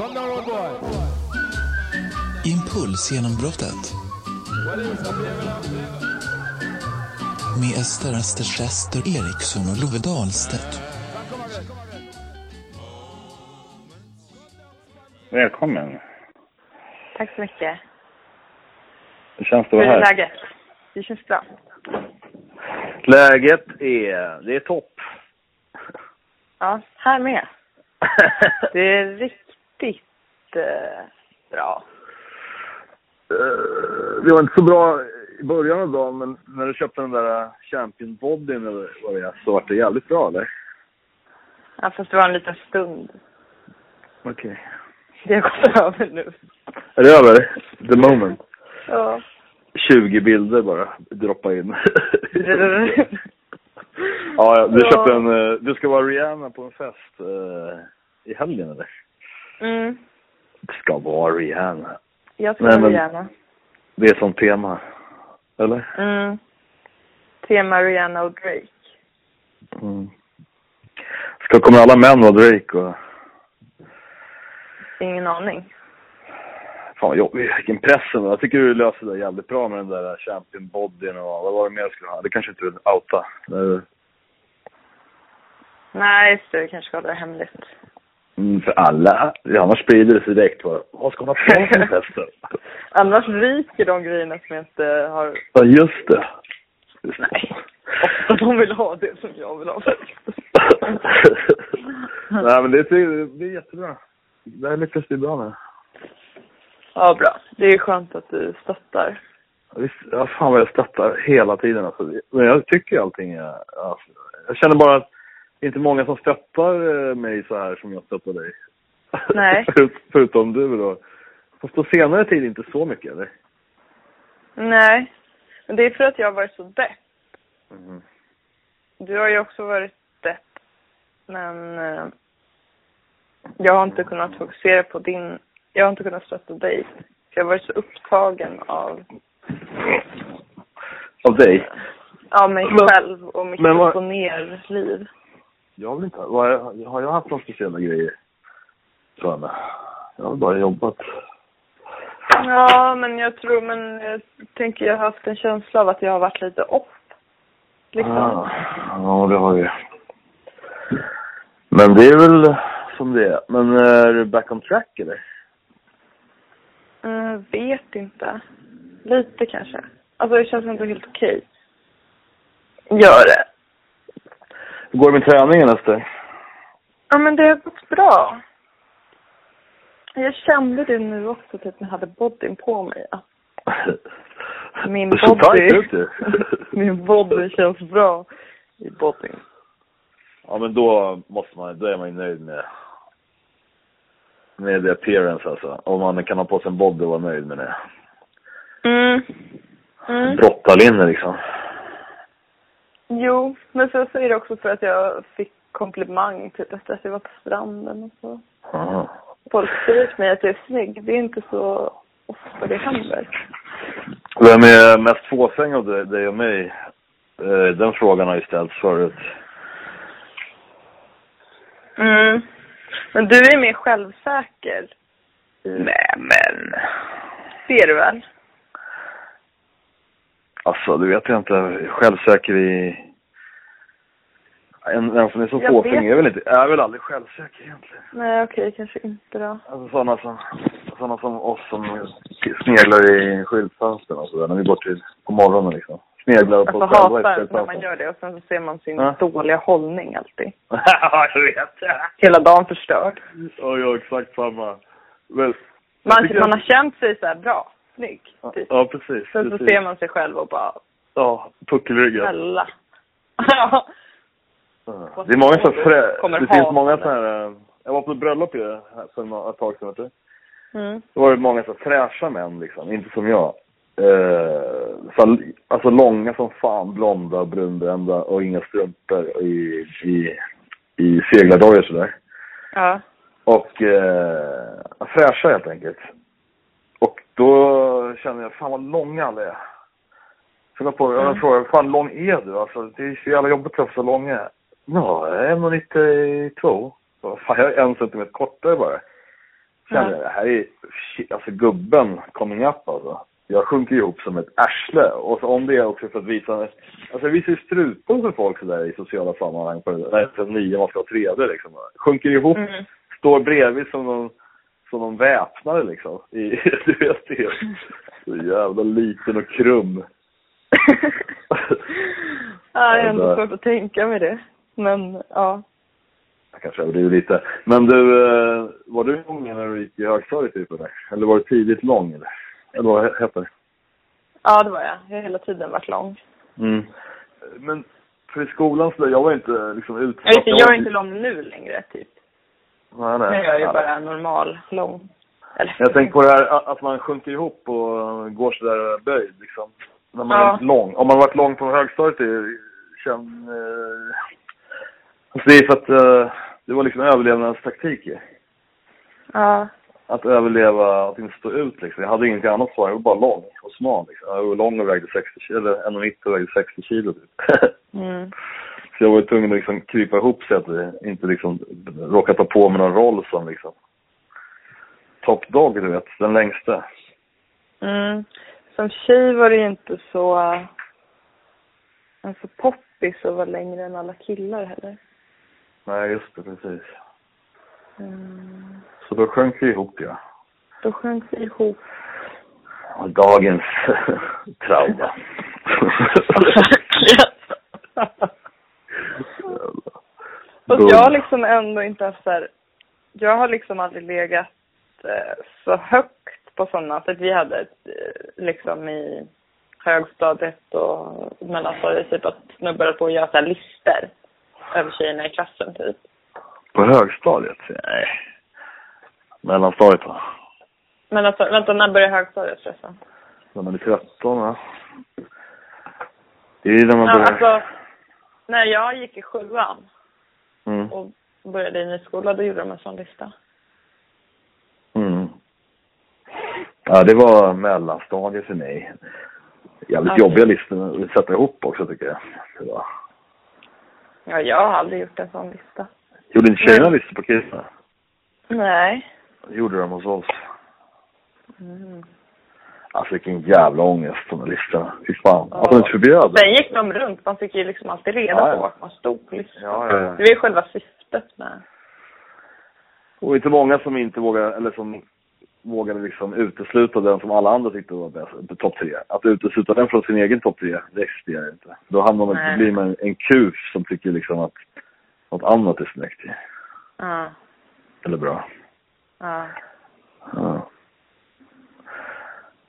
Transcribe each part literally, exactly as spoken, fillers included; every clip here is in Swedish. Kom då, road boy. Impulsgenombrottet. Med Esthers väster, Eriksson och Love Dahlstedt. Välkommen. Tack så mycket. Hur känns det att vara här? Hur är läget? Det känns bra. Läget är... Det är topp. Ja, här med. Det är riktigt eh, bra. Uh, det var inte så bra i början av dagen, men när du köpte den där Champion-bodyn eller vad det är, så var det jävligt bra, eller? Ja, fast det var en liten stund. Okej. Okay. Det går över nu. Är det över? The moment. Ja. tjugo bilder bara. Droppa in. Ja, du köpte en... Du ska vara Rihanna på en fest uh, i helgen, eller? Mm. Du ska vara Rihanna. Jag ska vara Rihanna. Det är som tema, eller? Mm. Tema Rihanna och Drake. Mm. Ska komma alla män vara Drake och... Ingen aning. Fan, jag, vilken pressen. Jag tycker du löser det jävligt bra med den där Champion-bodyn och vad var det mer jag skulle ha? Det kanske inte vill outa. Eller? Nej, just det. Vi kanske ska ha det hemligt. Mm, för alla. Annars sprider det sig direkt. Vad ska man ha på sin festen? Annars ryker de grejerna som jag inte har... Ja, just det. Just det. Nej. Ofta de vill ha det som jag vill ha. Nej, men det, det, det är jättebra. Det här lyckas du bra med. Ja, bra. Det är skönt att du stöttar. Ja, fan vad jag stöttar hela tiden. Alltså. Men jag tycker allting... Alltså, jag känner bara att det är inte många som stöttar mig så här som jag stöttar dig. Nej. Förutom du då. Fast på senare tid inte så mycket, eller? Nej. Men det är för att jag har varit så depp. Mm. Du har ju också varit depp. Men... Jag har inte kunnat fokusera på din... Jag har inte kunnat stötta dig. För jag har varit så upptagen av... Av dig? Av mig men, själv och mitt men, upp och ner liv. Jag vill inte... Jag, har jag haft några speciella grejer? Tror jag. Jag har bara jobbat. Ja, men jag tror... Men jag tänker jag har haft en känsla av att jag har varit lite off. Liksom. Ah, ja, det har jag. Men det är väl... som det. Men är du back on track eller? Mm, vet inte. Lite kanske. Alltså det känns inte helt okej. Gör det. Hur går det med träningen efter? Ja men det har gått bra. Jag kände det nu också typ när jag hade bodyn på mig. Min body. Min body känns bra i bodyn. Ja men då måste man, då är man ju nöjd med med the appearance alltså. Om man kan ha på sig en body och vara nöjd med det. Mm. Mm. Brottarlinne liksom. Jo, men så säger det också för att jag fick komplimang typ efter att jag var på stranden och så. Aha. Folk säger till mig att jag är snygg. Det är inte så ofta det händer. Vem är mest fåfäng av dig och mig? Den frågan har ju ställts förut. Mm. Men du är mer självsäker. Nej, men... Ser du väl? Alltså, du vet ju inte. Självsäker i... En, en som är så fåfäng är väl inte... Jag är väl aldrig självsäker egentligen. Nej, okej. Okay, kanske inte då. Alltså, sådana som, sådana som oss som sneglar i skyltfönstren och sådär. När vi går till på morgonen liksom. Sneglar på alltså, själva. Alltså hatar när man gör det och sen så ser man sin äh? dåliga hållning alltid. Ja, jag vet. Hela dagen förstörd. Ja, jag exakt samma. Men, man, man har känt sig så här bra. Snygg. Ja, typ. Ja precis. Sen precis. Så ser man sig själv och bara... Ja, puckelryggen. Alla. Ja. Det är många som frä... Det finns många sådana här... Jag var på ett bröllop ju här för ett tag sedan, vet du? Mm. Då var det många så fräscha män liksom. Inte som jag. Uh, så, alltså långa som fan, blonda, brunbrända och inga strumpor i, i, i seglardojor sådär. Ja. Och uh, fräscha helt enkelt. Och då känner jag, fan vad långa alla är. Så jag på, mm. frågar, vad fan lång är du? Alltså, det är så jävla jobbigt att så långa. Ja, en och nittiotvå. Fan, jag är en centimeter kortare bara. Känner jag, det här är alltså gubben coming up alltså. Jag sjunker ihop som ett arsle. Och så om det är också för att visa, alltså vi ser strupen för folk så där i sociala sammanhang på det där. Sen nio man ska ha tredje liksom. Sjunker ihop, mm. står bredvid som någon, som någon väpnare liksom. I, du vet det. Så jävla liten och krum. Ja, jag har ändå svårt att tänka med det. Men ja. Jag kanske överdriver lite. Men du, var du lång när du gick i högstadiet i det? Eller var du tidigt lång eller? Eller vad heter det? Ja, det var jag. Jag har hela tiden varit lång. Mm. Men för skolan så där, jag var inte liksom utsatt. Jag, jag, jag är inte lång nu längre, typ. Nej, nej. Men jag är ju nej. bara normal lång. Eller? Jag tänker på det här att man sjunker ihop och går så där böjd, liksom. När man ja. är lång. Om man varit lång på högstadiet det känns... Eh... Alltså det är för att eh, det var liksom överlevnadstaktik ju. Ja. Att överleva, att inte stå ut liksom. Jag hade inget annat svar, jag var bara lång och smal liksom. Jag var lång och vägde sextio kilo, eller en och nittio och vägde sextio kilo typ. Mm. Så jag var ju tvungen att liksom krypa ihop så att jag inte liksom råkar ta på mig någon roll som liksom top dog, du vet, den längsta. Mm. Som tjej var det ju inte så alltså poppis och var längre än alla killar heller. Nej, just det, precis. Mm. Så då sjönk vi ihop, ja. Då sjönk vi ihop. Och dagens trauma. Och jag har liksom ändå inte ens så här, jag har liksom aldrig legat eh, så högt på sådana. För vi hade ett, liksom i högstadiet och mellanstadiet typ att snubbar på att göra så här lister över tjejerna i klassen typ. På högstadiet? Nej. Mellanstadiet då? Mellanstadiet, vänta, när börjar högstadiet förresten? När man är tretton, va? Det är ju när man ja, börjar... Alltså, när jag gick i sjuan mm. och började i nyskola, då gjorde de en sån lista. Mm. Ja, det var mellanstadiet för mig. Jävligt okay. jobbiga listor att sätta ihop också, tycker jag. Det var... Ja, jag har aldrig gjort en sån lista. Gjorde inte tjejerna listor på kristna? Nej. Gjorde de hos oss. Mm. Alltså vilken jävla ångest de här listorna. Fy fan. Ja. Att de inte förbjöd det. Sen gick de runt. Man fick ju liksom alltid reda ja, ja. på vart man stod på listan. Ja, ja, ja. Det var ju själva syftet med. Och inte många som inte vågade, eller som vågade liksom utesluta den som alla andra tyckte var bäst. Topp tre. Att utesluta den från sin egen topp tre, det existerar inte. Då hamnar man inte bli med en, en kuf som tycker liksom att något annat är snyggt. Ja. Eller bra. Ja. ja.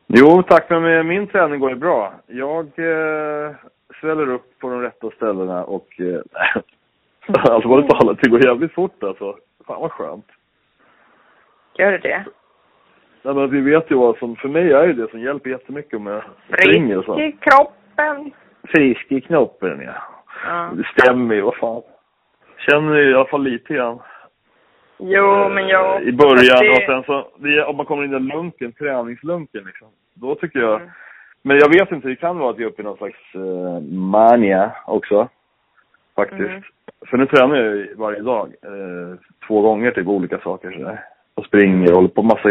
Jo, tack, men min träning går ju bra. Jag eh, sväller upp på de rätta ställena och eh, alltså var det inte alla, det går jävligt fort alltså. Fan vad skönt. Gör det det? Nej, men vi vet ju vad som, för mig är det som hjälper jättemycket om jag springer och så. Frisk i kroppen. Frisk i knoppen, ja. ja. Det stämmer ju, vad fan. Känner i alla fall lite grann. Jo, men jag... I början, det... och sen så... Det, om man kommer in i den lunken, träningslunken, liksom. Då tycker jag... Mm. Men jag vet inte, det kan vara att jag är uppe i någon slags eh, mania också. Faktiskt. Mm. För nu tränar jag ju varje dag. Eh, två gånger till typ, olika saker sådär. Och springer och håller på massa...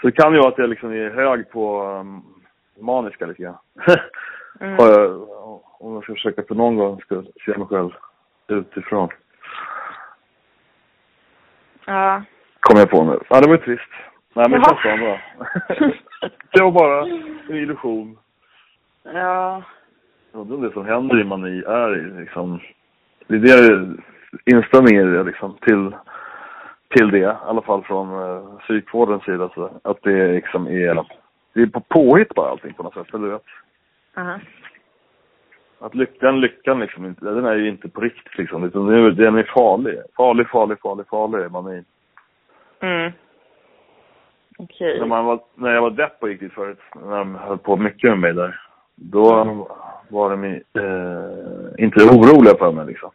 Så det kan ju vara att jag liksom är hög på um, maniska lite grann. mm. Om jag ska försöka på någon gång ska se mig själv utifrån. Ja. Kommer jag på nu. Ja, det var ju trist. Nej, men jag känns bra. Det var bara en illusion. Ja. Och det är det som händer i mani är liksom... Det är det inställningen är liksom till, till det. I alla fall från uh, psykvårdens sida. Så att det liksom är... Det är på påhitt bara allting på något sätt, eller du vet? Uh-huh. Att lyckan, lyckan liksom inte, den är ju inte på riktigt liksom, utan nu, den är farlig. Farlig, farlig, farlig, farlig är manin. Mm. Okej. Okay. När, när jag var depp och gick dit förut, när de höll på mycket med mig där, då mm. var de eh, inte oroliga för mig liksom.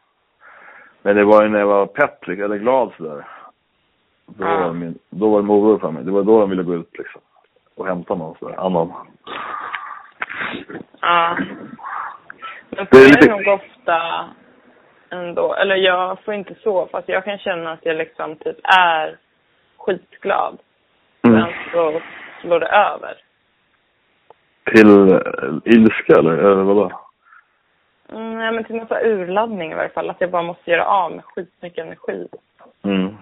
Men det var ju när jag var pepplig eller glad sådär. Då, mm. var de, då var de oroliga för mig. Det var då de ville gå ut liksom. Och hämta någon sådär, annan. Ja. Mm. Jag får lite... nog ofta ändå, eller jag får inte så, fast jag kan känna att jag liksom typ är skitglad. Mm. Men så slår det över. Till äh, ilska eller, eller vadå? Mm, ja, men till någon sån här urladdning i varje fall. Att jag bara måste göra av med skitmycket energi. Mm.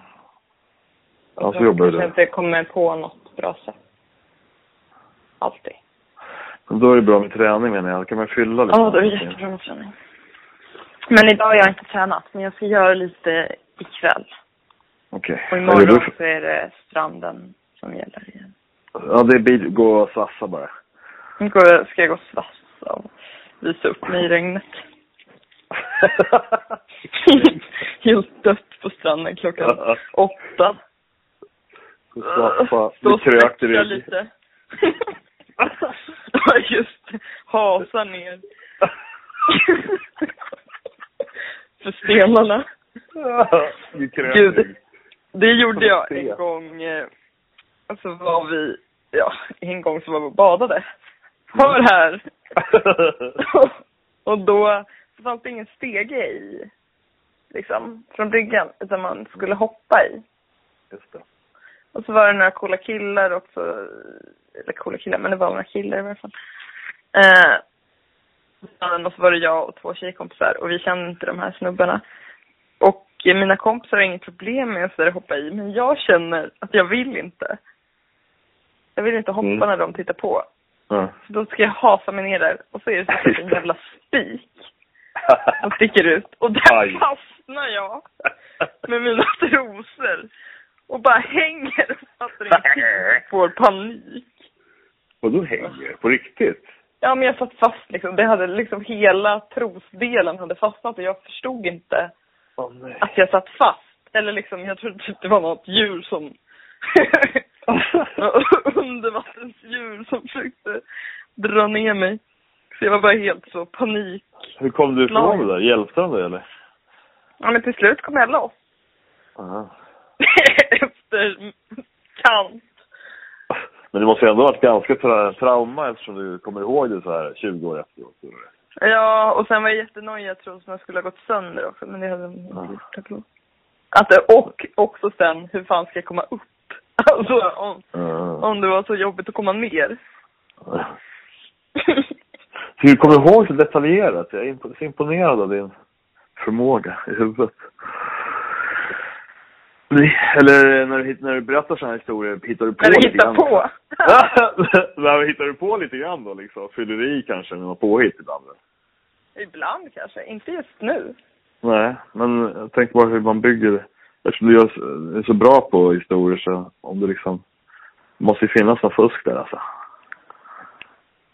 Ja, så jobbar det. Jag inte kommer på något bra sätt. Alltid. Men då är det bra med träning, menar jag. Då kan man fylla lite. Ja, då är det jättebra med träning. Men idag har jag inte tränat. Men jag ska göra lite ikväll. Okej. Okay. Och imorgon är du... så är det stranden som gäller igen. Ja, det är bil. Gå och svassa bara. Går, ska jag gå och svassa och visa upp mig i regnet. Helt dött på stranden klockan ja. åtta. Svassa. Stå och sträcka lite. Just hasa ner för stenarna. Gud, det gjorde jag en gång. Alltså var vi ja, en gång så var vi och badade. Hör här. Och då fanns det ingen stege i liksom från bryggan utan man skulle hoppa i. Just det. Och så var det några coola killar också. Eller coola killar, men det var några killar i alla fall. Eh, och så var det jag och två tjejkompisar. Och vi kände inte de här snubbarna. Och eh, mina kompisar har inget problem med att hoppa i. Men jag känner att jag vill inte. Jag vill inte hoppa mm. när de tittar på. Mm. Så då ska jag hasa mig ner där. Och så är det så att en jävla spik som sticker ut. Och där Aj. fastnar jag med mina trosor. Och bara hänger och fattar inte. Får panik. Och då hänger på riktigt? Ja, men jag satt fast liksom. Det hade liksom hela trosdelen hade fastnat och jag förstod inte oh, nej. att jag satt fast. Eller liksom, jag trodde typ det var något djur som... undervattensdjur som försökte dra ner mig. Så jag var bara helt så panik. Hur kom du ifrån det där? Hjälpte han dig eller? Ja, men till slut kom jag loss. Aha. Efter kant. Men det måste ju ändå ha varit ganska tra- trauma eftersom du kommer ihåg det så här tjugo år efteråt. Ja, och sen var jag jättenöjd. Jag trodde att jag skulle ha gått sönder också. Men det hade jag inte att, och också sen, hur fan ska jag komma upp? Alltså, om, mm. om det var så jobbigt att komma ner. Mm. Du kommer ihåg så detaljerat. Jag är så imponerad av din förmåga i huvudet. Eller när du, när du berättar sådana här historier, hittar du på eller lite grann? På. Där hittar du på lite grann då liksom? Fyller du i kanske när man påhitt ibland? Ibland kanske, inte just nu. Nej, men jag tänker bara hur man bygger det. Eftersom du är så bra på historier så om du liksom... måste ju finnas någon fusk där alltså.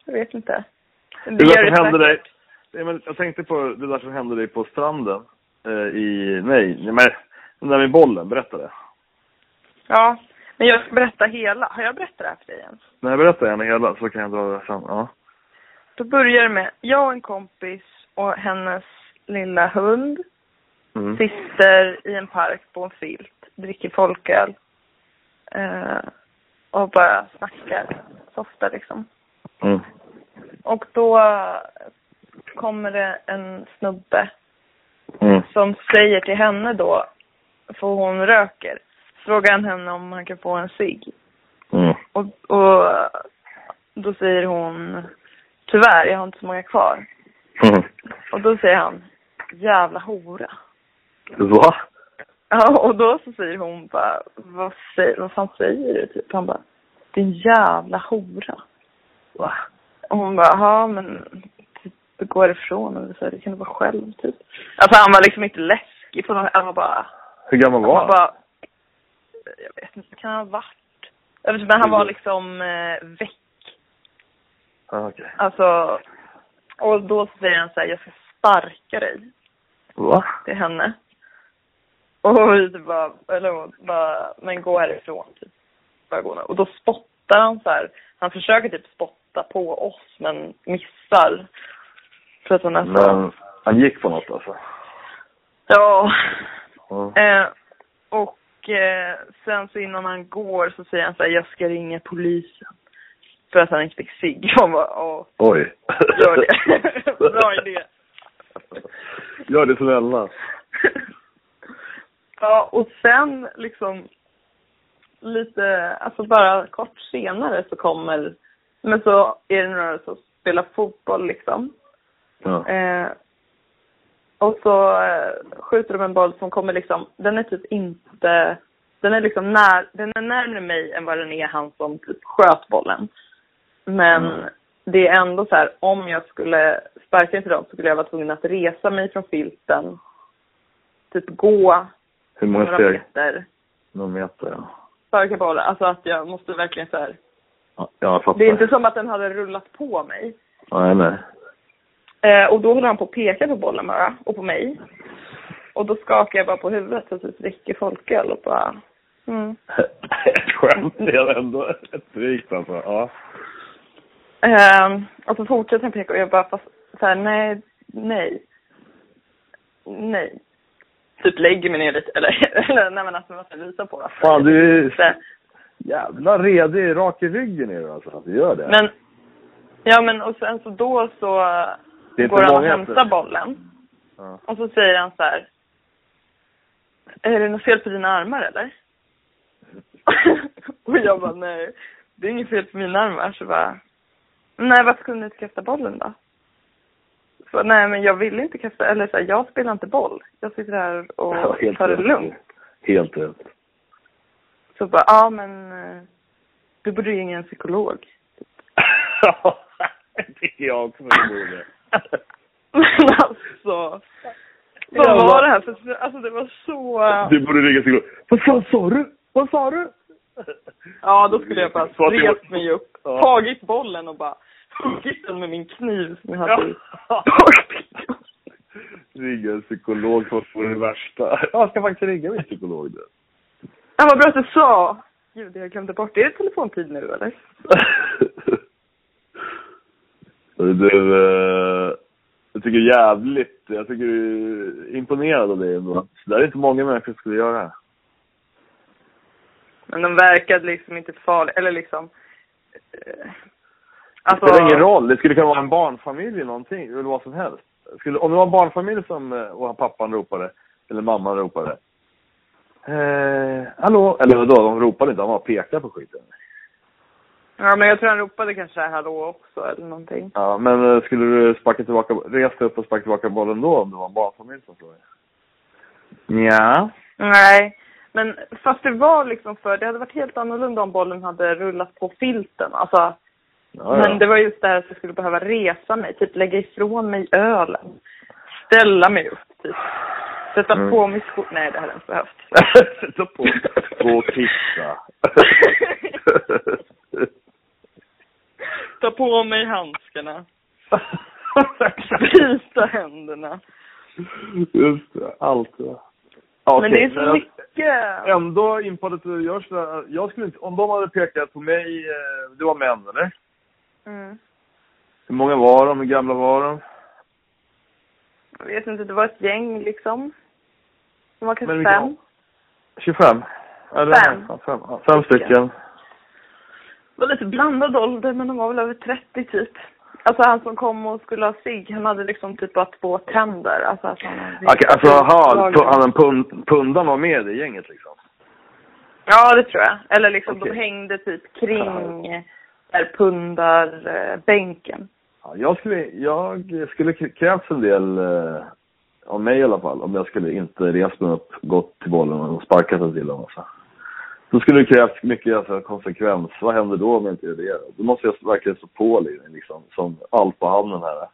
Jag vet inte. Det, det gör det hände dig. Jag tänkte på det där som hände dig på stranden. Eh, i... Nej, nej men... Den där med bollen, berätta det. Ja, men jag ska berätta hela. Har jag berättat det här för dig igen? Nej, berätta gärna hela så kan jag dra det sen. Ja. Då börjar det med, jag och en kompis och hennes lilla hund mm. sitter i en park på en filt, dricker folköl eh, och bara snackar softa liksom. Mm. Och då kommer det en snubbe mm. som säger till henne då för hon röker. Frågar han henne om han kan få en cigg. Mm. Och, och då säger hon tyvärr, jag har inte så många kvar. Mm. Och då säger han jävla hora. Va? Ja, och då så säger hon bara vad, säger, vad fan säger du? Typ. Han bara din jävla hora. Va? Och hon bara, ja men typ, går ifrån. Och så här, det kan du vara själv typ. Alltså han var liksom inte läskig på något. Han var bara hur gammal var han? Bara, jag vet inte, kan han ha varit? Jag vet inte, men han var liksom eh, väck. Ah, okej. Okay. Alltså, och då säger han så här, jag ska sparka dig. Va? Till henne. Och vi bara, eller bara, men gå härifrån typ. Bara gå. Och då spottar han så här, han försöker typ spotta på oss, men missar. För att han är så... Men han gick på något alltså? Ja... Mm. Eh, och eh, sen så innan han går så säger han så här, jag ska ringa polisen för att han inte fick cigg. Han bara, åh, oj. Gör det. Bra idé. Gör det snälla. Ja, och sen liksom lite, alltså bara kort senare så kommer, men så är det några som spelar fotboll liksom. Ja. Eh, och så eh, skjuter de en boll som kommer liksom, den är typ inte, den är liksom när, den är närmare mig än vad den är han som typ sköt bollen. Men mm. det är ändå så här, om jag skulle sparka till dem så skulle jag vara tvungen att resa mig från filten. Typ gå. Hur många några steg? Meter. Några meter, ja. Sparka bollen, alltså att jag måste verkligen så här. Ja, jag fattar. Det är inte som att den hade rullat på mig. Nej, nej. Eh, och då håller han på att peka på bollen bara, och på mig. Och då skakar jag bara på huvudet så att det dricker folköl och bara... Mm. Skämt, det är ändå ett rikt alltså, ja. Eh, och så fortsätter han peka och jag bara fast, så här, nej, nej. Nej. Typ lägger mig ner lite, eller, eller nej men alltså man ska visa på. Alltså. Fan, du är jävla redig, rak i ryggen är du alltså, att du gör det. Men, ja men och sen så då så... går han och hämtar bollen. Ja. Och så säger han så här. Är det något fel på dina armar eller? Och jag bara nej. Det är inget fel på mina armar. Så bara. Nej, varför kunde du inte kasta bollen då? Så nej men jag vill inte kasta. Eller så här, jag spelar inte boll. Jag sitter här och ja, tar det lugnt. Helt rätt. Så bara ja men. Du borde ju ingen psykolog. Ja. Det är jag som borde. Men alltså, vad ja, var det här? För, alltså det var så... Du borde ringa till dig. Vad fan sa du? Vad sa du? Ja, då skulle jag bara rest mig upp. Ja. Tagit bollen och bara huggit den med min kniv som jag hade. Ja. Ringa en psykolog för att få det värsta. Jag ska faktiskt ringa min psykolog. Då. Ja, vad bra att du sa. Gud, jag glömde bort. Är det telefontid nu, eller? Du... Eh... Jag tycker jävligt, jag tycker du är imponerad av dig ändå. Det är inte många människor som skulle göra det här. Men de verkade liksom inte farliga, eller liksom... Eh, alltså... Det spelar ingen roll, det skulle kunna vara en barnfamilj eller någonting, eller vad som helst. Skulle, om det var en barnfamilj som och pappan ropade, eller mamman ropade. Eh, hallå, eller vadå, de ropade inte, de var pekade på skiten. Ja, men jag tror han ropade kanske här då också, eller någonting. Ja, men skulle du sparka tillbaka, resa upp och sparka tillbaka bollen då, om det var en barnfamilj som slog dig? Ja. Nej, men fast det var liksom för, det hade varit helt annorlunda om bollen hade rullat på filten, alltså. Ja, ja. Men det var just det här att jag skulle behöva resa mig, typ lägga ifrån mig ölen, ställa mig upp, typ. Sätta mm. på mig skor, nej det hade jag inte behövt. Sätta på, gå och kissa. Ta på mig handskarna. Visa händerna. Just det, allt det. Okay, men det är så men mycket. Ändå impade att du gör sådär. Jag skulle inte, om de hade pekat på mig, du var män eller? Mm. Hur många var de, hur gamla var de? Jag vet inte, det var ett gäng liksom. De var kanske fem. tjugofem? Eller, fem. Ja, fem, ja, fem stycken. Det var lite blandad ålder, men de var väl över trettio typ. Alltså han som kom och skulle ha sig, han hade liksom typ bara två tänder. Alltså, alltså, han okay, alltså aha, han, pund, pundan var med i gänget liksom? Ja, det tror jag. Eller liksom okay. De hängde typ kring ja. Där pundarbänken. Ja, jag skulle, jag skulle krävts en del eh, av mig i alla fall. Om jag skulle inte resa mig upp, gått till bollen och sparkat en till dem. Alltså. Då skulle det krävas mycket alltså, konsekvens. Vad händer då om jag inte gör det? Då måste jag verkligen stå på linjen, liksom, som allt på hamnen här.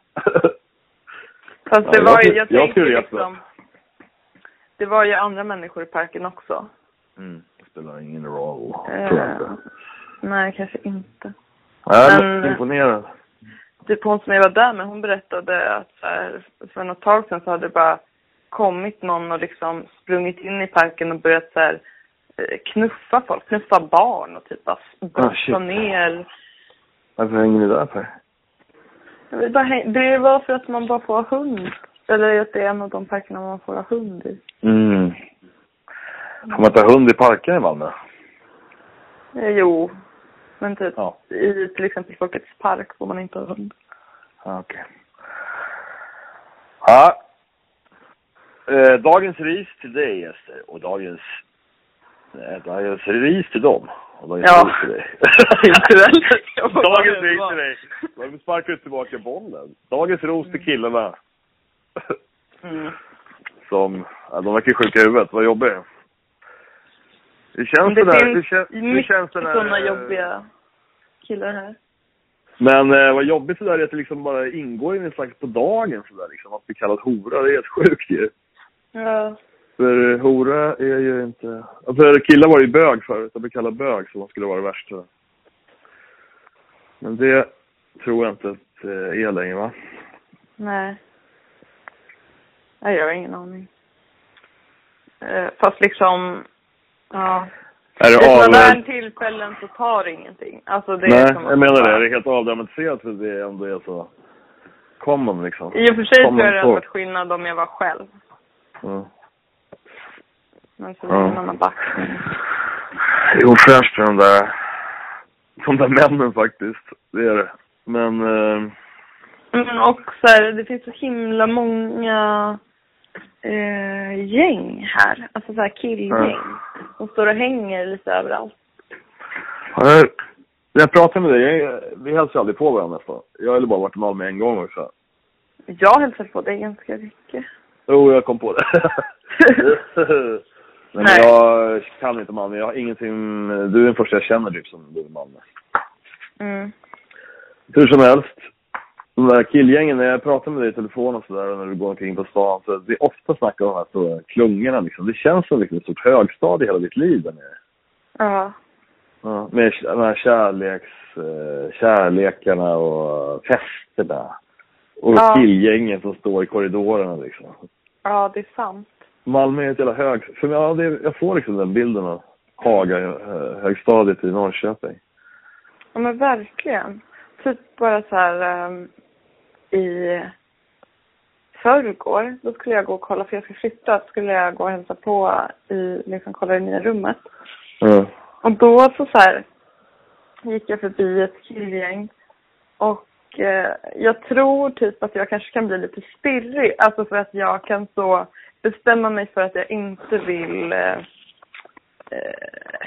Fast det var ju, jag, jag tänker liksom, det var ju andra människor i parken också. Mm, det spelar ingen roll. Eh, nej, kanske inte. Jag är imponerad. Typ hon som jag var där med, hon berättade att för, för något tag sedan så hade det bara kommit någon och liksom sprungit in i parken och börjat så här knuffa folk, knuffa barn och typ bara butta oh, ner. Varför hänger ni där för? Det var för att man bara får hund. Eller att det är en av de parkerna man får hund i. Mm. Får man ta hund i parken i Malmö? Jo. Men typ ja. I till exempel Folkets park får man inte ha hund. Okej. Okay. Ja. Eh, dagens ris till dig, Esther. Och dagens Nej, jag ser ris till dem. Och de är ja. Till dig. Dagens ris till dig. De sparkar tillbaka bollen. Dagens ros till killarna. Mm. Som, ja, de verkar sjuka i huvudet. Vad jobbigt. Det känns det, det där. Det, kän, det känns det där. Sådana jobbiga killar här. Men eh, vad jobbigt det där är att det liksom bara ingår i en slags på dagen så där liksom. Att bli kallad hora, det är helt sjukt ju. Ja. För hora är ju inte... Alltså killar var ju bög förut. Att bli kallad bög så man skulle vara det värsta. Men det tror jag inte att det är längre, va? Nej. Nej, jag har ingen aning. Eh, fast liksom... Ja... Är det av... där tillfällen så tar det ingenting. Alltså det nej, är som jag menar det. Det är helt avdramatiserat för det ändå är så common liksom. I och för sig så är det en skillnad om jag var själv. Mm. Men så är det en annan back. Det är ofräscht för de där, de där männen faktiskt. Det är det. Men... Eh... Men också här, det finns så himla många... Uh, gäng här. Alltså såhär killgäng. Mm. De står och hänger lite överallt. Ja, jag pratar med dig. Jag, vi hälsar aldrig på varandra nästan. Jag har bara varit i Malmö en gång också. Jag hälsar på dig ganska mycket. Jo, oh, jag kom på det. Men nej. Jag kan inte Malmö. Jag har ingenting... Du är den första jag känner typ som du är i Malmö. Mm. Hur som helst. De där killgängen, när jag pratar med dig i telefon och sådär, och när du går omkring på stan, så det är ofta snackar om de här stora klungorna liksom. Det känns som liksom ett stort högstad i hela ditt liv där nere. Ja. Ja, med de här kärleks, kärlekarna och festerna. Och ja. Killgängen som står i korridorerna liksom. Ja, det är sant. Malmö är ett jävla högstad. För ja, det är, jag får liksom den bilden av Haga, högstadiet i Norrköping. Ja, men verkligen. Typ bara så här um, i förrgår, då skulle jag gå och kolla, för jag ska flytta, skulle jag gå och hälsa på i, liksom kolla i nya rummet. Mm. Och då så, så här gick jag förbi ett killgäng och eh, jag tror typ att jag kanske kan bli lite stirrig, alltså för att jag kan så bestämma mig för att jag inte vill eh,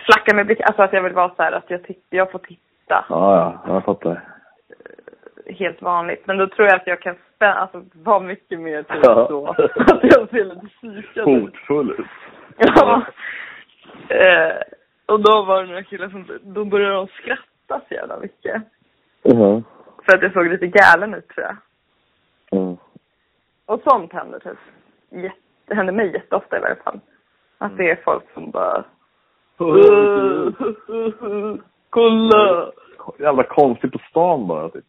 flacka med blick, alltså att jag vill vara så här att jag, titt- jag får titta. Ja, ja, jag fattar. Helt vanligt. Men då tror jag att jag kan spänna, alltså, vara mycket mer typ ja. Så. Att jag ser lite psykad. Hotfull ut. Ja. Eh, och då var det några killar som, då började de skratta så jävla mycket. Uh-huh. För att jag såg lite galen ut, tror jag. Mm. Och sånt händer typ. Jätte, det händer mig jätteofta i varje fall. Att mm. det är folk som bara... Kolla! Jävla konstigt på stan bara. Typ.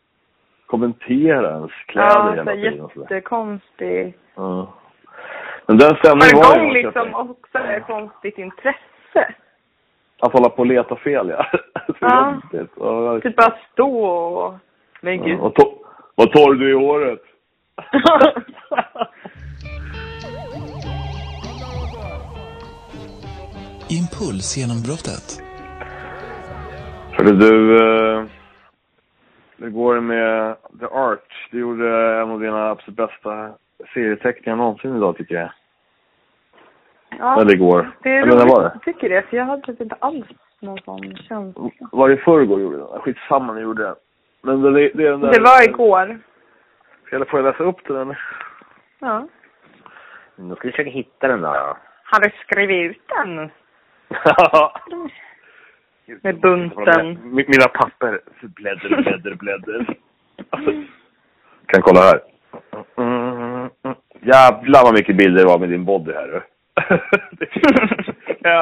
Kommentera ens kläder. Ja, så jättekonstigt. Ja. Men den stämningen var ju... liksom också är konstigt intresse. Att hålla på och leta fel, ja. Ja. Ja. Typ bara stå och... Men gud. Ja. To- vad tar du i håret? Impulsgenombrottet. Hörru du, eh, det går med The Arch. Du gjorde en av dina absolut bästa serieteckningar någonsin idag, tycker jag. Ja, eller igår. Det är roligt, var det? Tycker det, för jag hade typ inte alls någon sån känsla. Var det i förrgår gjorde det? Skitsamma ni gjorde det. Men det, det, det, är den där, det var igår. Eller får jag läsa upp den? Ja. Nu ska vi försöka hitta den där. Ja. Har du skrivit ut den? Ja. Med bunten. Mina papper. Blädder, blädder, blädder. Alltså, kan kolla här. Mm, mm. Jävlar vad mycket bilder det var med din body här.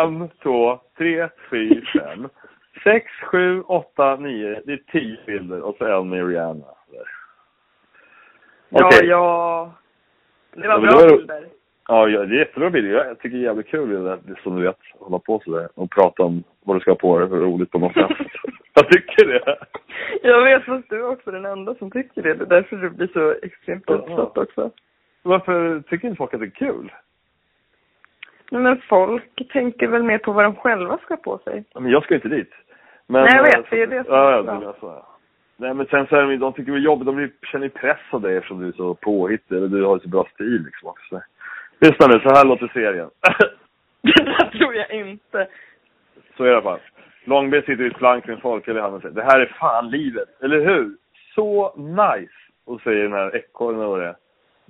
En, två, tre, fyra, fem, sex, sju, åtta, nio. Det är tio bilder. Och så en med Rihanna. Okay. Ja, ja. Det var bra bilder. Ja, det är jättebra bilder. Jag tycker det är jävligt kul det där, som du vet, hålla på sådär och prata om vad du ska på det, hur roligt på något sätt. Jag tycker det. Jag vet att du är också den enda som tycker det. Det är därför du blir så extremt utsatt också. Varför tycker inte folk att det är kul? Nej, men folk tänker väl mer på vad de själva ska på sig. Ja, men jag ska inte dit. Men, nej, jag vet. Så, det är det som ja, är bra. Ja, så. Nej, men sen så här, de tycker det är jobbigt. De känner ju press av dig eftersom du är så påhittig. Eller du har så bra stil liksom också. Lyssna nu, så här låter serien. Det tror jag inte. så är det bara. Långben sitter i ett plank med en folköl i handen och säger, det här är fan livet, eller hur? Så nice! Och säger den här ekorren och det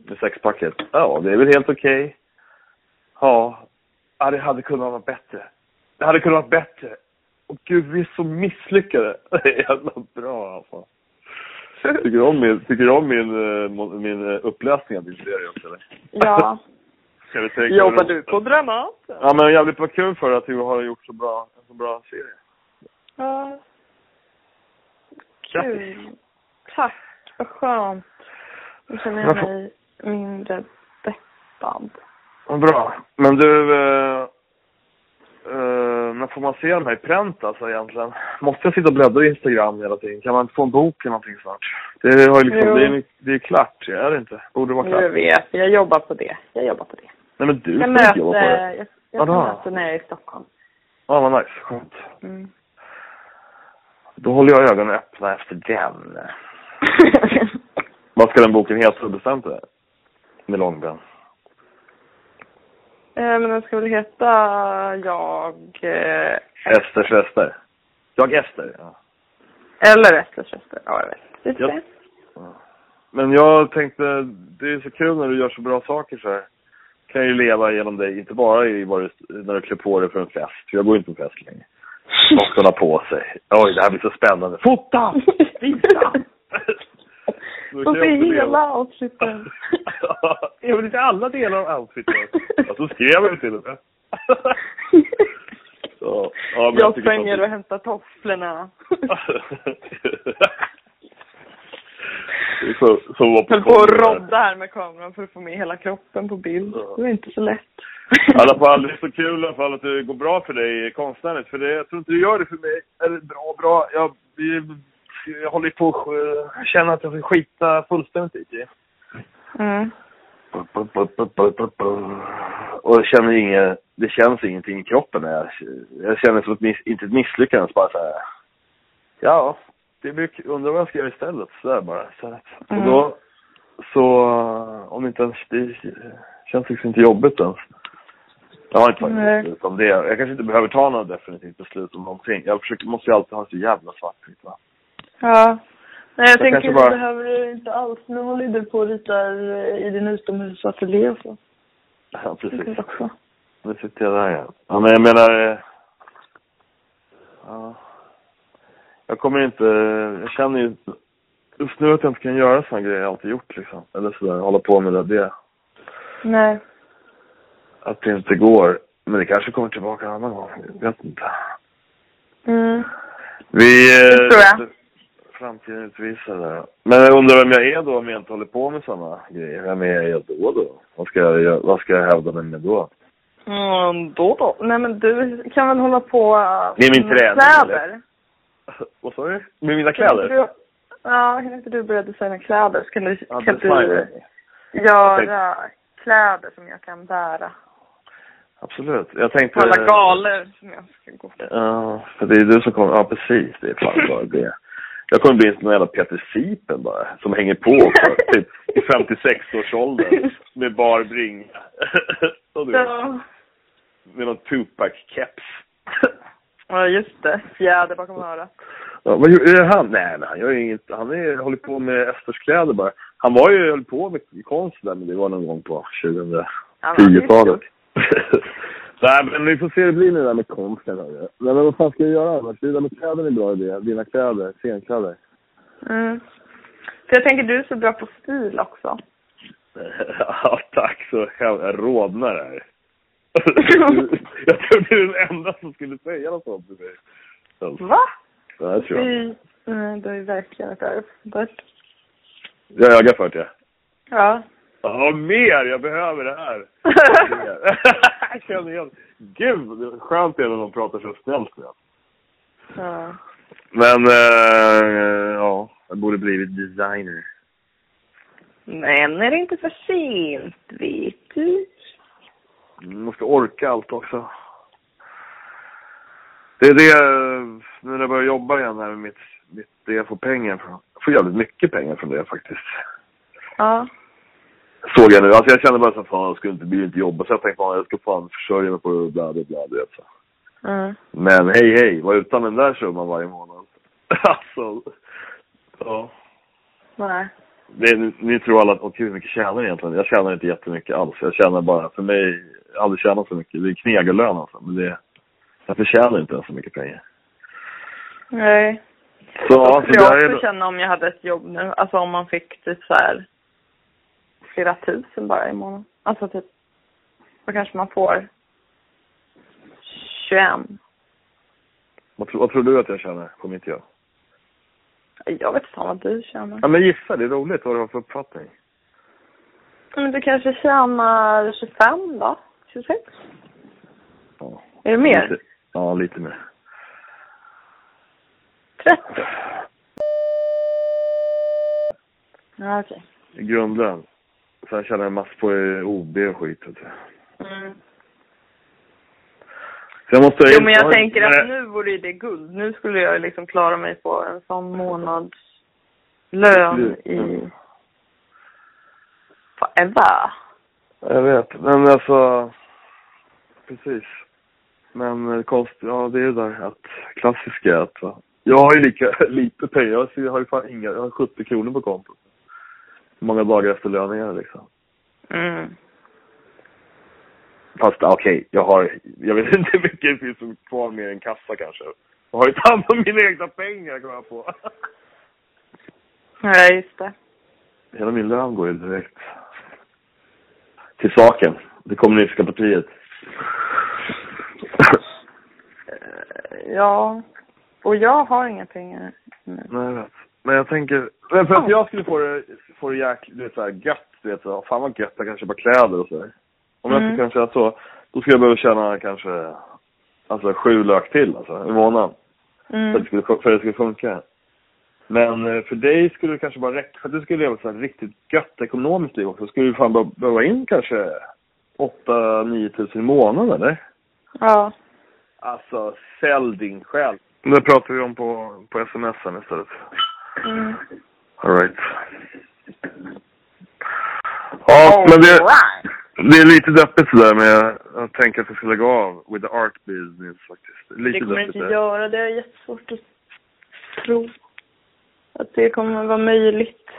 med sexpacket. Ja, det är väl helt okej. Okay. Ja. ja, det hade kunnat vara bättre. Det hade kunnat vara bättre. Och gud, vi är så misslyckade. Det är jävla bra, alltså. Tycker du om min, tycker du om min, min uppläsning av din serie också, eller? Ja. Jobbar du på Dramaten? Ja, men jävligt var kul för att du har gjort så bra, en så bra serie. Ja. Kul. Tack, vad skönt. Nu känner jag mig mindre deppad. Bra. Men du, eh, eh, när får man se den här i pränt alltså egentligen? Måste jag sitta och bläddra i Instagram hela tiden? Kan man inte få en bok eller någonting snart? Det är, liksom, det är, det är klart, är det inte? Borde vara klart. Jag vet, jag jobbar på det. Jag jobbar på det. Nej, men du jag möter, jobba på det. Jag, jag möter när jag är i Stockholm. Ja, vad nice. Skönt. Mm. Då håller jag ögonen öppna efter den. Vad ska den boken heta? Bestämt det? Med långben. Eh, men den ska väl heta Jag... Eh, Esthers väster. Jag Esther, ja. Eller Esthers väster, ja jag vet. Just det. Ja. Men jag tänkte, det är så kul när du gör så bra saker så här. Kan jag ju leva genom dig, inte bara i bara när du klär på dig för en fest. För jag går inte på fest längre. Doktorna på sig. Oj, det här blir så spännande. Fota! Visa! Och se hela outfiten. Jag vill inte alla delar av outfiten. Ja, så skrev jag till och med. Så, ja, jag spänger och hämtar tofflorna. Så, så var på, på att rodda här med kameran för att få med hela kroppen på bild. Ja. Det är inte så lätt. I alla fall, det är så kul i alla fall att det går bra för dig konstnärligt. För det, jag tror inte du gör det för mig. Eller bra, bra. Jag blir... Jag håller på att känna att jag ska skita fullständigt i. Mm. Och jag känner inget, det känns ingenting i kroppen. Jag, jag känner som ett miss, inte ett misslyckande. Bara så här. Ja, det blir, undrar vad jag ska göra istället. Så där bara. Så här. Mm. Och då, så om inte ens, det känns liksom inte jobbigt ens. Jag har inte tagit mm. beslut om det. Jag kanske inte behöver ta något definitivt beslut om någonting. Jag försöker, måste ju alltid ha så jävla svartvitt, va? Ja, nej jag, jag tänker att bara... det behöver du inte alls. Nu håller du på och ritar i din utomhusateljé och så. Ja, precis. Också. Nu sitter jag där igen. Ja, men jag menar... Ja. Jag kommer inte... Jag känner ju just nu att jag inte kan göra sådana grejer jag alltid gjort, liksom. Eller sådär, hålla på med det. det. Nej. Att det inte går. Men det kanske kommer tillbaka en annan gång. Jag vet inte. Mm. Vi eh, framtiden utvisar det. Men jag undrar vem jag är då om jag inte håller på med sådana grejer. Vem är jag då då? Vad ska jag, vad ska jag hävda med mig då? Mm, då då? Nej men du kan väl hålla på med min träning, kläder? Vad sa du? Med mina kläder? Kan du, ja, kan inte du börja designa kläder? Kan du, ja, kan du göra kläder som jag kan bära? Absolut. Jag tänkte... Alla galor som jag ska gå på. Ja, uh, för det är du som kommer... Ja, precis. Det är fan bara det. Jag kommer bli en jävla Peter Sippen bara. Som hänger på för, typ, i femtiosex-årsåldern. Med barbring. Och du. Ja. Med någon Tupac-keps. Ja, just det. Fjäder bakom örat. Ja, vad gör han? Nej, nej. Jag är inget, han är, håller på med efterskläder bara. Han var ju höll på med konst där, men det var någon gång på tjugohundratiotalet. Nej, men vi får se hur det blir nu där med konsten. Nej, men vad fan ska jag göra annars? Det där med kläder är en bra idé. Dina kläder, scenkläder. Mm. För jag tänker du är så bra på stil också. Ja, tack så jävla rodnar här. Jag tror du är den enda som skulle säga något sånt till mig. Va? Nej, tror jag. Nej, du är verkligen ett ögonfört. Jag är ögonfört, ja. Ja. Ja, mer! Jag behöver det här. Jag känner igen. Gud, skönt är det när de pratar så snällt med. Ja. Men, äh, ja, jag borde blivit designer. Men är det inte för sent, vet du? Man måste orka allt också. Det är det, när jag börjar jobba igen här med mitt, mitt det jag får pengar från. Jag får jävligt mycket pengar från det faktiskt. Ja. Såg jag nu. Alltså jag kände bara så fan, jag skulle inte bli inte jobba. Så jag tänkte, fan, jag ska fan försörja mig på bla bla bla. Mm. Men hej hej, var utan den där summan varje månad. Alltså, ja. Nej. Det, ni tror alla att hur mycket tjänar egentligen. Jag tjänar inte jättemycket alls. Jag tjänar bara, för mig, jag har aldrig tjänat så mycket. Det är knegarlön alltså. Men det, jag förtjänar inte ens så mycket pengar. Nej. Så, jag alltså, skulle jag också känna om jag hade ett jobb nu. Alltså om man fick typ så här flera tusen bara i månaden. Alltså typ, då kanske man får tjugoett. Vad, tro, vad tror du att jag känner på mitt jobb? Jag vet inte vad du känner. Ja, men gissa, det är roligt vad du har för uppfattning. Men du kanske tjänar tjugofem då? tjugosex? Ja. Är det mer? Lite, ja, lite mer. trettio? Ja, okej. Okay. Grundlön. Sen tjänar jag massor på O B och skit. Mm. Jag måste... Jo, men jag Oj, tänker att nej. Nu vore det guld. Nu skulle jag liksom klara mig på en sån månadslön i... Mm. Forever. Jag vet, men alltså... Precis. Men konst... Ja, det är ju där att... Klassiska att... Va? Jag har ju lika lite pengar. Så jag har ju fan inga... Jag har sjuttio kronor på kontot. Många dagar efter löningar liksom. Mm. Fast okej, okay, jag har, jag vet inte hur mycket det finns kvar mer än kassa kanske. Jag har ju inte hand om mina egna pengar kan jag på. Nej, ja, just det. Hela min lön går ju direkt till saken. Det kommunistiska partiet. Ja, och jag har inga pengar. Nej, jag vet. Men jag tänker, men för att jag skulle få det, få det jäkligt, du vet såhär gött, du vet så, fan vad gött, jag kan köpa kläder och sådär. Om jag inte kan säga så, då skulle jag behöva tjäna kanske alltså, sju lök till alltså, i månaden. Mm. För, att det skulle, för att det skulle funka. Men för dig skulle det kanske bara räcka. För att du skulle leva ett riktigt gött ekonomiskt liv också. Skulle du fan bara behöva in kanske åtta nio tusen i månaden, eller? Ja. Alltså, sälj din själ. Det pratar vi om på, på sms'en istället. Mm. All right. Ja, men det... Det är lite deppigt sådär, men jag, jag tänker att jag ska lägga av with the art business faktiskt. Lite det kommer inte där. Göra, det är jättesvårt att tro att det kommer vara möjligt.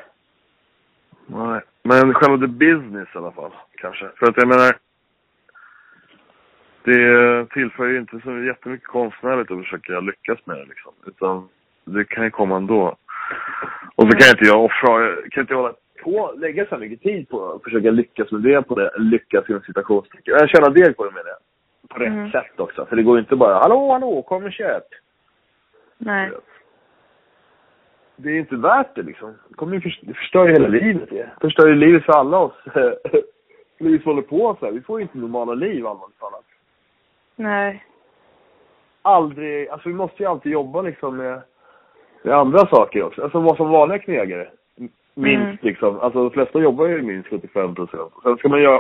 Nej, men själva the business i alla fall, kanske. För att jag menar, det tillför ju inte så jättemycket konstnärligt att försöka lyckas med det liksom. Utan det kan ju komma ändå. Och så kan inte jag offra, kan inte jag hålla på, lägga så mycket tid på att försöka lyckas med det på det, lyckas i en situation. Jag känner del på det med det. På rätt mm. sätt också. För det går inte bara, hallå, hallå, kom och köp. Nej. Det är inte värt det liksom. Det kommer ju förstör, det förstör hela livet. Det förstör ju livet för alla oss. Vi håller på så här. Vi får ju inte normala liv alldeles annat. Nej. Aldrig, alltså vi måste ju alltid jobba liksom med, med andra saker också. Alltså vad som vanliga knegare. Minst mm. liksom, alltså de flesta jobbar ju minst sjuttiofem procent. Sen ska man göra,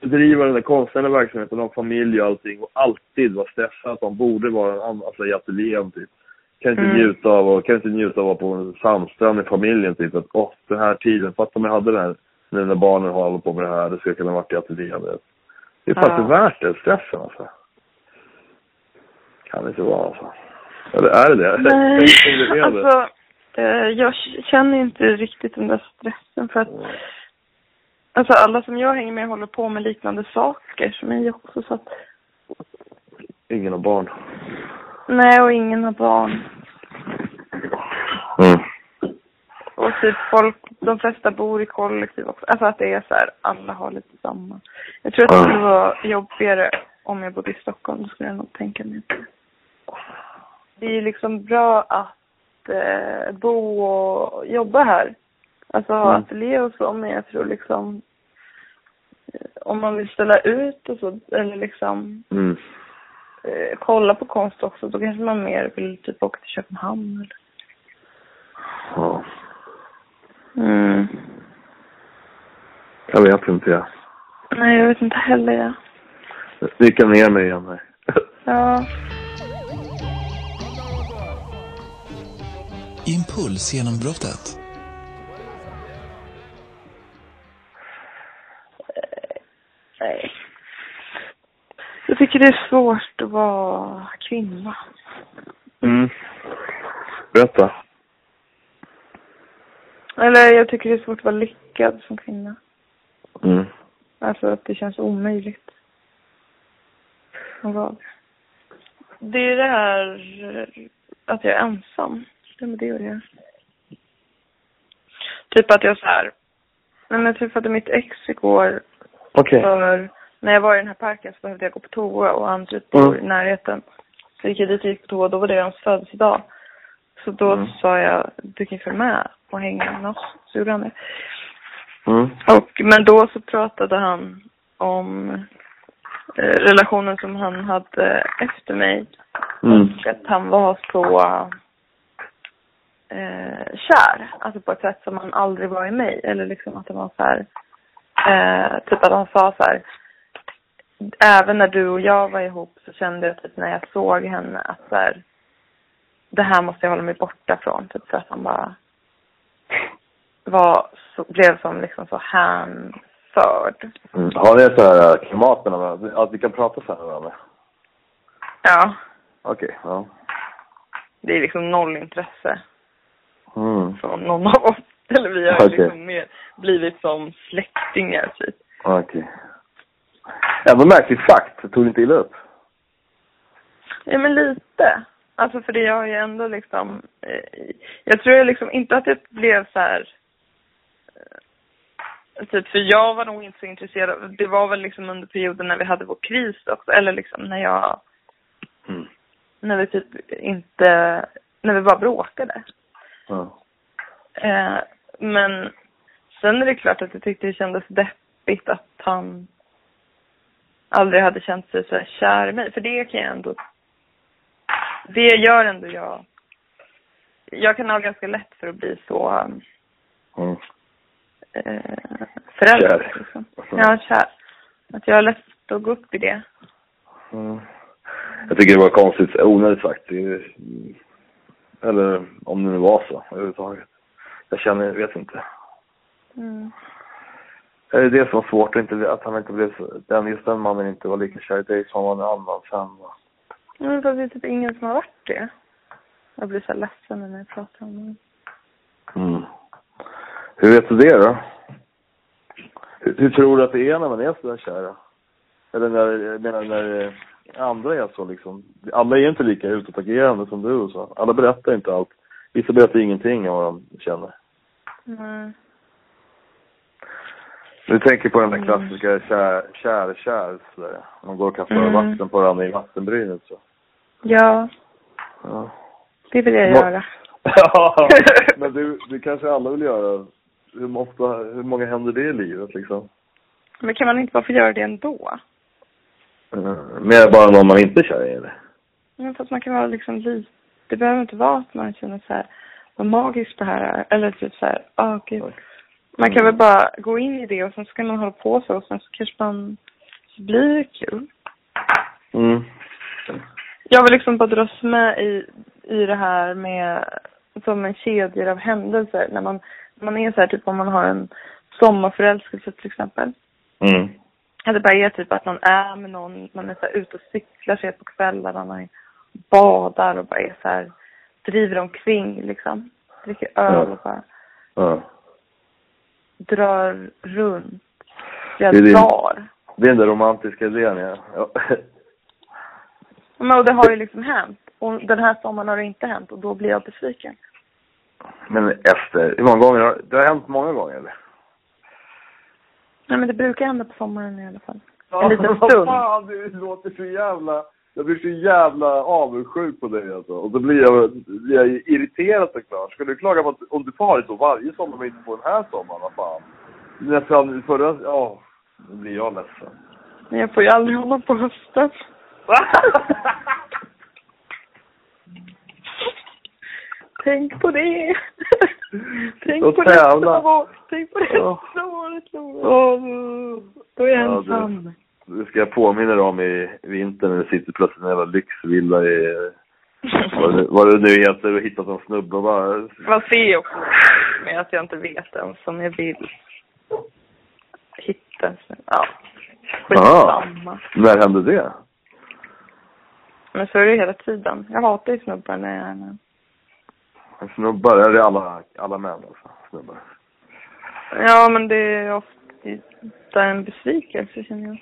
bedriva den där konstnärliga verksamheten av familj och allting och alltid vara stressad, man borde vara alltså, i ateljén typ. Kan inte mm. njuta av och kan inte njuta av att vara på en samstrand med familjen typ att åh, den här tiden, fatta om jag hade den här när mina barnen håller på med det här, det skulle kunna varit i ateljén. Det är faktiskt ja. värt det, stressen alltså. Kan inte vara alltså. Eller är det det? Nej, det är det. Alltså... Jag känner inte riktigt den där stressen för att alltså alla som jag hänger med håller på med liknande saker som jag också så att... Ingen har barn. Nej, och ingen har barn. Mm. Och typ folk, de flesta bor i kollektiv också. Alltså att det är så här, alla har lite samma. Jag tror att det skulle vara jobbigare om jag bodde i Stockholm, då skulle jag nog tänka mig. Det är ju liksom bra att bo och jobba här. Alltså ha mm. ateljé och så, men jag tror liksom om man vill ställa ut och så, eller liksom mm. eh, kolla på konst också, då kanske man mer vill typ åka till Köpenhamn eller. Ja. Mm. Jag vet inte jag. Nej, jag vet inte heller jag. Dyka ner mig igen här. Ja. Impulsgenombrottet. Nej. Jag fick tycker det är svårt att vara kvinna. Mm. Berätta. Eller jag tycker det är svårt att vara lyckad som kvinna. Mm. Alltså att det känns omöjligt. Vad? Det är det här att jag är ensam. Det är det jag. Typ att jag så här. Men jag träffade mitt ex igår. Okej. Okay. När jag var i den här parken så behövde jag gå på toa och han typ bor mm. i närheten. Så gick jag dit och gick på toa och då var det hans födelsedag. Så då mm. sa jag, du kan följa med och hänga med oss. Så gjorde han det. Mm. Och, men då så pratade han om eh, relationen som han hade efter mig. Mm. Och att han var så eh, kär. Alltså på ett sätt som han aldrig var i mig. Eller liksom att det var så här. Eh, typ att han sa så här. Även när du och jag var ihop så kände jag typ när jag såg henne att så här, det här måste jag hålla mig borta från. Typ för att han bara var, så, blev som liksom så hänförd. Mm. Har ni så här klimat med dem? Att vi kan prata så här med dem? Ja. Okej, okay, ja. Det är liksom noll intresse. Mm. Från någon av oss. Eller vi har okay. liksom mer blivit som släktingar typ. Okej. Okay. Ja, vad märkligt sagt. Tog inte illa upp? Ja, men lite. Alltså för det jag ju ändå liksom... Eh, jag tror jag liksom inte att det blev så här... Eh, typ, för jag var nog inte så intresserad. Det var väl liksom under perioden när vi hade vår kris också. Eller liksom när jag... Mm. När vi typ inte... När vi bara bråkade. Mm. Eh, men sen är det klart att jag tyckte det kändes deppigt att han... aldrig hade känt sig så här kär i mig. För det kan jag ändå... Det gör ändå jag... Jag kan ha ganska lätt för att bli så... Mm. Eh, förälder. Liksom. Ja, kär. Att jag har lätt att gå upp i det. Mm. Jag tycker det var konstigt. Onödigt sagt. Eller om det nu var så. Överhuvudtaget. Jag känner... Jag vet inte. Mm. Det är det som var svårt att, inte, att han inte blev så, den, just den mannen inte var lika kär i dig som han var en annan sen. Men det är typ ingen som har varit det. Jag blir så ledsen när jag pratar om honom. Mm. Hur vet du det då? Hur, hur tror du att det är när man är så där kär? Eller när, menar, när andra är så liksom. Alla är inte lika utåtagerande som du och så. Alla berättar inte allt. Vissa berättar ingenting om vad de känner. Mm. Du tänker på den där klassiska kär, kär, kär sådär. Man går och kastar mm. vatten på varandra i vattenbrynet så. Ja. ja. Det vill jag Må- göra. Ja, men du, det kanske alla vill göra. Hur, ofta, hur många händer det i livet liksom? Men kan man inte bara få göra det ändå? Mm. Mer bara någon man inte kär i det. Men fast man kan vara liksom lite. Det behöver inte vara att man känner såhär. Vad magiskt det här är. Eller typ såhär. Åh oh, gud. Man kan väl bara gå in i det och sen ska man hålla på så och sen så kanske man så blir det kul. Mm. Jag vill liksom bara dras med i, i det här med som en kedja av händelser. När man, man är så här typ om man har en sommarförälskelse till exempel. Mm. Det bara är typ att man är med någon, man är så här ute och cyklar sig på kvällarna, man badar och bara är så här, driver omkring liksom. Dricker öl och bara... Ja. Drar runt. Jag det är din, drar. Det är den där romantiska idén, ja. ja. Men och det har ju liksom hänt. Och den här sommaren har det inte hänt. Och då blir jag besviken. Men efter, hur många gånger har, det har hänt många gånger, eller? Nej, men det brukar hända på sommaren i alla fall. Ja, en liten stund. Fan, det låter så jävla... Jag blir så jävla avundsjuk på dig alltså. Och då blir jag, blir jag irriterad såklart. Skulle du klaga på att om du tar det så varje sommar men inte på den här sommaren, vad fan. Nästan förra, ja, då blir jag ledsen. Men jag får ju aldrig hålla på hösten. Tänk på det. Tänk på det nästa år. Tänk på det nästa året. Då är jag ensam. Ja, det ska jag påminna dig om i vintern när du sitter plötsligt i en jävla lyxvilla i... Vad det, vad det nu heter och hittat en snubbe och bara... Vad ser jag också med att jag inte vet ens som jag vill hitta en snubbe. Ja, skitsamma. När hände det? Men så är det hela tiden. Jag hatar ju snubbar när jag är med. Snubbar är det alla, alla män alltså. Snubbar. Ja, men det är ofta en besvikelse, känner jag.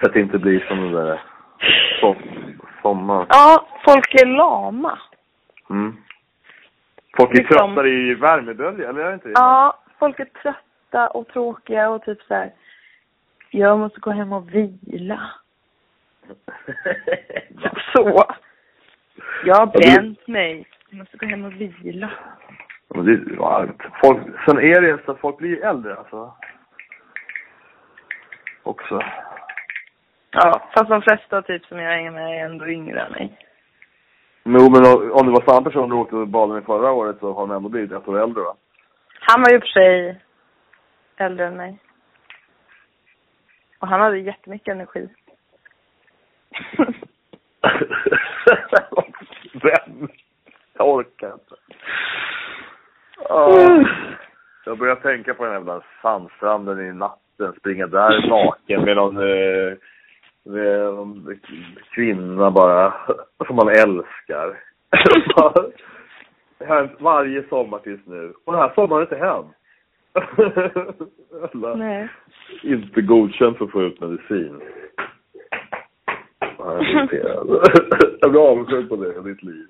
För att det inte blir som den där sommar. Ja, folk är lama. Mm. Folk är liksom trötta i värmebölja, eller är det inte det? Ja, folk är trötta och tråkiga och typ så här. Jag måste gå hem och vila. Så. Jag har bränt du... mig. Jag måste gå hem och vila. Men det är varmt. Folk, sen är det så att folk blir äldre alltså. Också. Ja, fast de flesta typ som jag är med är ändå yngre än mig. Jo, men om det var samma person du åkte på baden i förra året så har han ändå blivit ett år äldre, va? Han var ju för sig äldre än mig. Och han hade jättemycket energi. Vem? Jag orkar inte. Oh. Jag börjar tänka på den jävla sandstranden i natten. Springa där naken med någon... Eh, med kvinna bara som man älskar. Det här varje sommar tills nu. Och den här sommaren är inte hem. Nej. Inte godkänd för att få ut medicin. Jag blir avsköld på det i ditt liv.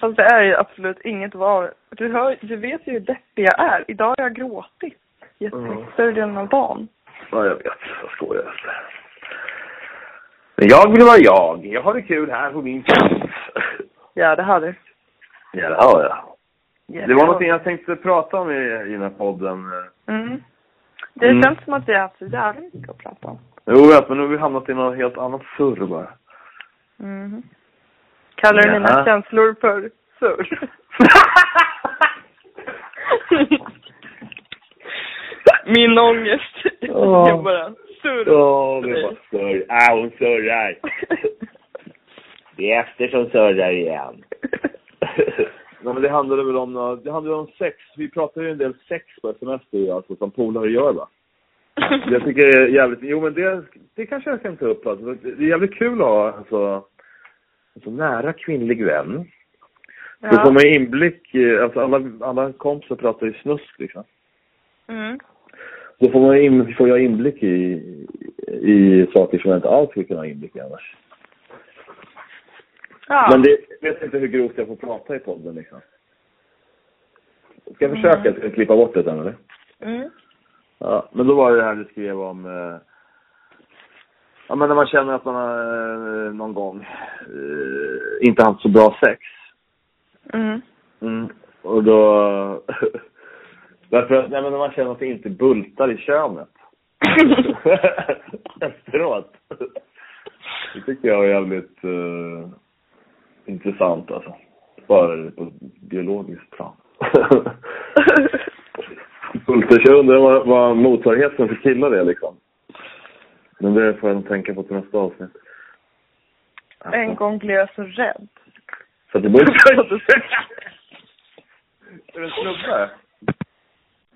Fast det är ju absolut inget var. Du, hör, du vet ju hur deppig jag är. Idag har jag gråtit jättemycket större delen av dagen. Ja, jag vet. Jag skojar inte. Men jag vill vara jag. Jag har det kul här på min plats. Ja, det har du. Ja, det har jag. Ja, det var något jag tänkte prata om i, i den här podden. Mm. Det känns mm. som att vi har haft så jävla mycket att prata om. Jo, vet, men nu har vi hamnat i något helt annat surr bara. Mm. Kallar du ja. mina känslor för surr? Min ångest. Oh. Jag bara... Surr. Ja, det är bara surr. Ah, hon surrar. Det är Esthers som surrar igen. Nej, men det handlade väl om, det handlade om sex. Vi pratade ju en del sex på semester, alltså, som polare gör, va? Jag tycker det är jävligt... Jo, men det, det kanske jag kan ta upp. Alltså. Det är jävligt kul att ha alltså, alltså, nära kvinnlig vän. Ja. Då får man inblick... Alltså, alla, alla kompisar pratar ju snusk, liksom. Mm. Då får, man in, får jag inblick i, i saker som jag inte alls skulle kunna ha inblick i annars. Ja. Men det, jag vet inte hur grovt jag får prata i podden, liksom. Ska jag försöka mm. klippa bort det sen, eller? Mm. Ja, men då var det det här du skrev om... Eh, ja, men när man känner att man har, eh, någon gång eh, inte haft så bra sex. Mm. Mm. Och då... Därför att, nej, men man känner att det inte bultar i könet. Efteråt. Det tycker jag är jävligt uh, intressant, alltså. Bara på biologiskt plan. Bultar, jag undrar vad, vad motsvarigheten för killar är, liksom. Men det får jag tänka på till nästa avsnitt. Alltså. En gång blev jag så rädd. Så att det bultar. Är det en snubbe?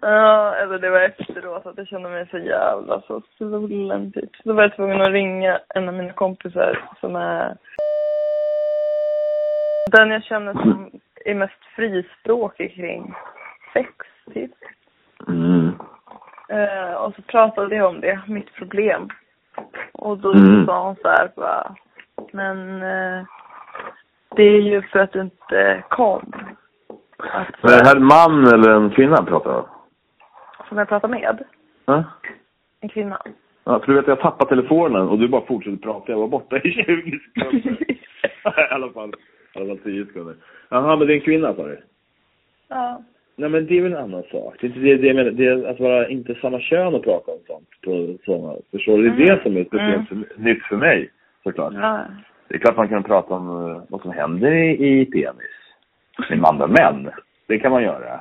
Ja, eller det var efteråt att jag kände mig så jävla så solen typ. Så då var jag tvungen att ringa en av mina kompisar som är den jag känner som är mest frispråkig kring sex typ. Mm. Uh, och så pratade jag om det, mitt problem. Och då mm. sa hon så här bara, men uh, det är ju för att du inte kom. Att, men är det här en man eller en kvinna pratar om? Som jag pratar med? Äh? En kvinna. Ja, för du vet att jag tappade telefonen och du bara fortsätter prata. Jag var borta i tjugo sekunder. I alla fall, i alla fall tio sekunder. Jaha, men det är en kvinna, sa du? Ja. Nej, men det är väl en annan sak. Det är, det, det, det, det är att vara inte samma kön och prata om sånt. På, såna, förstår du? Det är det som är speciellt mm. nytt för mig, såklart. Ja. Det är klart man kan prata om vad som händer i, i penis. Med andra män. Det kan man göra.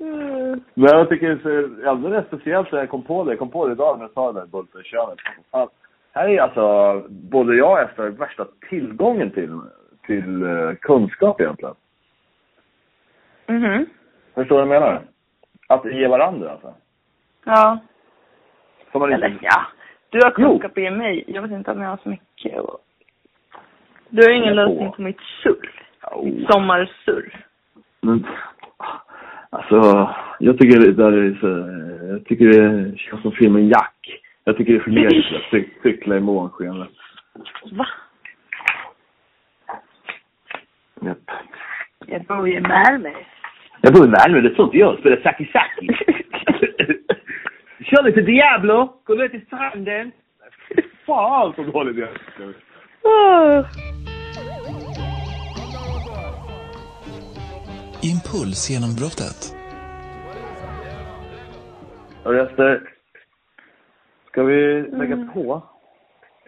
Mm. Men jag tycker det är alldeles speciellt när jag kom på det. Jag kom på det idag när jag sa det där bulterkönet. Här är alltså både jag och Esther värsta tillgången till, till kunskap egentligen. Mm-hmm. Förstår du vad jag menar? Att ge varandra alltså. Ja. Eller inte... ja. Du har kunskap jo. i mig. Jag vet inte om jag har så mycket. och... Du har ingen lösning på mitt surr. Mitt sommarsurr. Men, alltså, jag tycker det där är så... Jag tycker det känns som filmen Jack. Jag tycker det är för lekligt att cy- cykla i månskenet. Va? Japp. Jag bor ju i Malmö. Jag bor i Malmö, det är sånt jag spelar saki-saki. Kör lite Diablo, gå ner till stranden. Fan som håller det. Oh. Impuls genombrottet. Och röster. Ska vi lägga mm. på?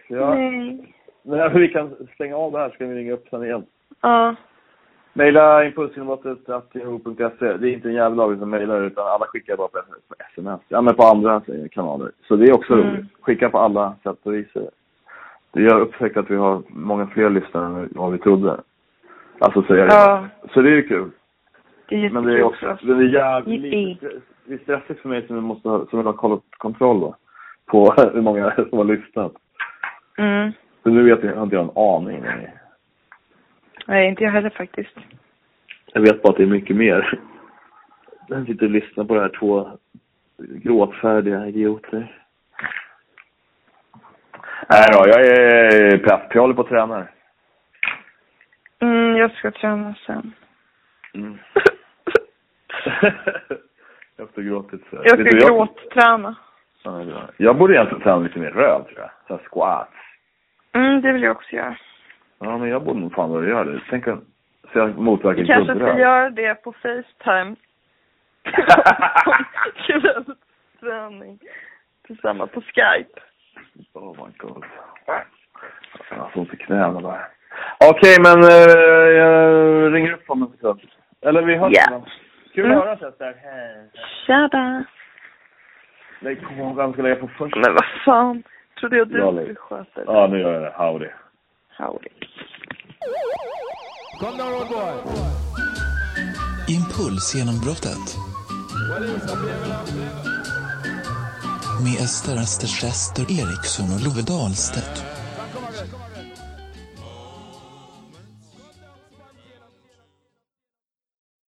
Ja. Nej. När vi kan stänga av det här ska vi ringa upp sen igen. Ja. Uh. Mejla impulsinbotet punkt se. Det är inte en jävla av som mejlar utan alla skickar bara på sms. Ja, men på andra kanaler. Så det är också mm. roligt. Skicka på alla sätt och vis. Jag har upptäckt att vi har många fler lyssnare än vad vi trodde. Alltså så är det. Ja. Så det är ju kul. Det är men det är också det är jävligt det är stressigt för mig som vi måste ha, som vi har kollat kontroll då, på hur många som har lyssnat. Mm. Så nu vet jag inte jag har en aning. Nej, inte jag heller faktiskt. Jag vet bara att det är mycket mer. Jag sitter och lyssnar på det här två gråtfärdiga idioter. Nej då, jag är platt. Jag håller på att träna. Mm, jag ska träna sen. Mm. jag har gråtit så. Jag ska du, jag... gråtträna. Jag borde egentligen träna lite mer röd, tror jag. Så här squats. Mm, det vill jag också göra. Ja, men jag borde nog fan vad du gör det. Tänk att se motverkan. Du kanske ska göra det på FaceTime. Träning. Tillsammans på Skype. Oh my god. Jag har sånt i knäna där. Okej, okay, men uh, jag ringer upp om en sekund. Eller vi hörs. Yeah. Kul att mm. höra så här. Tjaba. Lägg på, vem ska lägga på först? Men vad fan. Trodde jag du skulle sköta det. Ja, nu gör jag det. Howdy. Howdy. Kom då, road boy. Impulsgenombrottet. Med Esthers väster, Eriksson och Love Dahlstedt.